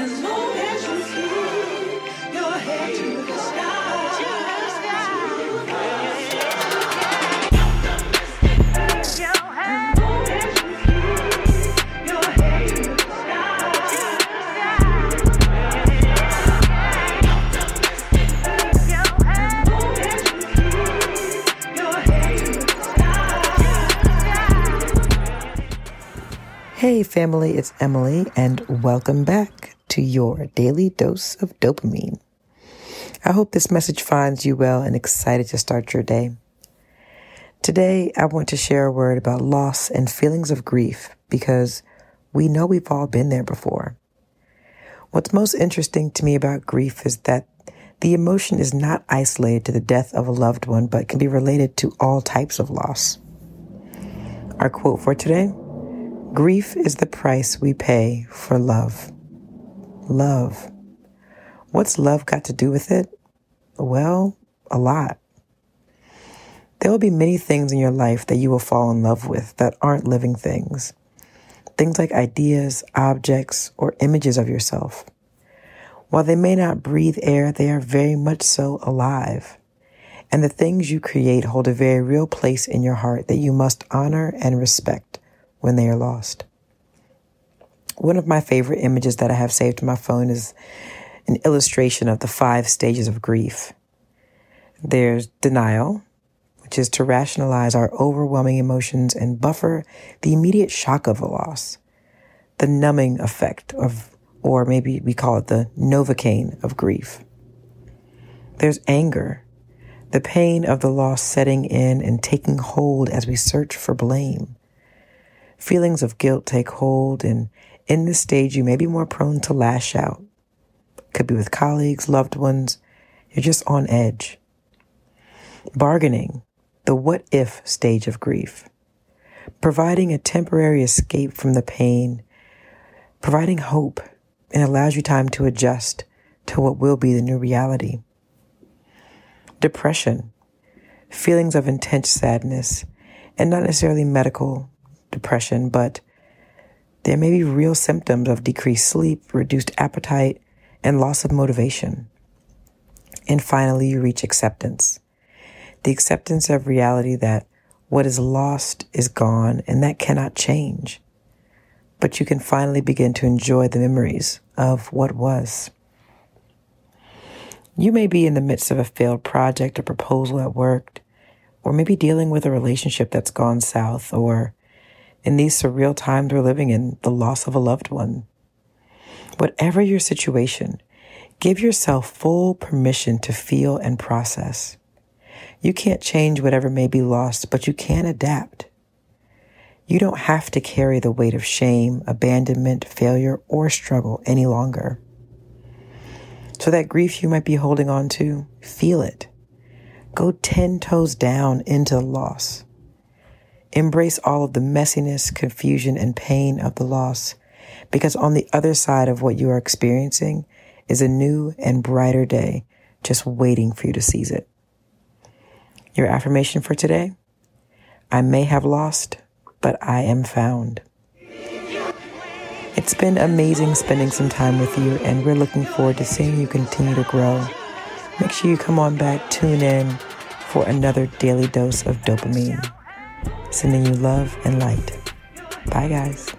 As long as you keep your head to the sky. Hey family, it's Emily and welcome back to your daily dose of dopamine. I hope this message finds you well and excited to start your day. Today, I want to share a word about loss and feelings of grief because we know we've all been there before. What's most interesting to me about grief is that the emotion is not isolated to the death of a loved one, but can be related to all types of loss. Our quote for today: grief is the price we pay for love. Love. What's love got to do with it? Well, a lot. There will be many things in your life that you will fall in love with that aren't living things. Things like ideas, objects, or images of yourself. While they may not breathe air, they are very much so alive. And the things you create hold a very real place in your heart that you must honor and respect when they are lost. One of my favorite images that I have saved to my phone is an illustration of the 5 stages of grief. There's denial, which is to rationalize our overwhelming emotions and buffer the immediate shock of a loss. The numbing effect of, or maybe we call it the Novocaine of grief. There's anger, the pain of the loss setting in and taking hold as we search for blame. Feelings of guilt take hold, and in this stage, you may be more prone to lash out. Could be with colleagues, loved ones. You're just on edge. Bargaining, the what if stage of grief. Providing a temporary escape from the pain, providing hope, and allows you time to adjust to what will be the new reality. Depression, feelings of intense sadness, and not necessarily medical depression, but there may be real symptoms of decreased sleep, reduced appetite, and loss of motivation. And finally, you reach acceptance. The acceptance of reality that what is lost is gone and that cannot change. But you can finally begin to enjoy the memories of what was. You may be in the midst of a failed project or proposal at work, or maybe dealing with a relationship that's gone south, or in these surreal times we're living in, the loss of a loved one. Whatever your situation, give yourself full permission to feel and process. You can't change whatever may be lost, but you can adapt. You don't have to carry the weight of shame, abandonment, failure, or struggle any longer. So that grief you might be holding on to, feel it. Go 10 toes down into the loss. Embrace all of the messiness, confusion, and pain of the loss, because on the other side of what you are experiencing is a new and brighter day just waiting for you to seize it. Your affirmation for today: I may have lost, but I am found. It's been amazing spending some time with you, and we're looking forward to seeing you continue to grow. Make sure you come on back, tune in for another daily dose of dopamine. Sending you love and light. Bye, guys.